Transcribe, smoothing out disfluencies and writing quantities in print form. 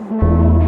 Знай.